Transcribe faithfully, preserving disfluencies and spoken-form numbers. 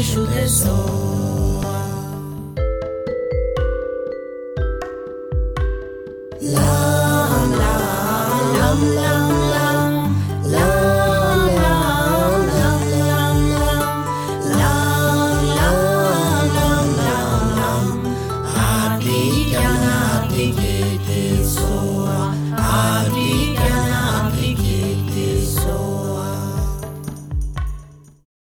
Should they so?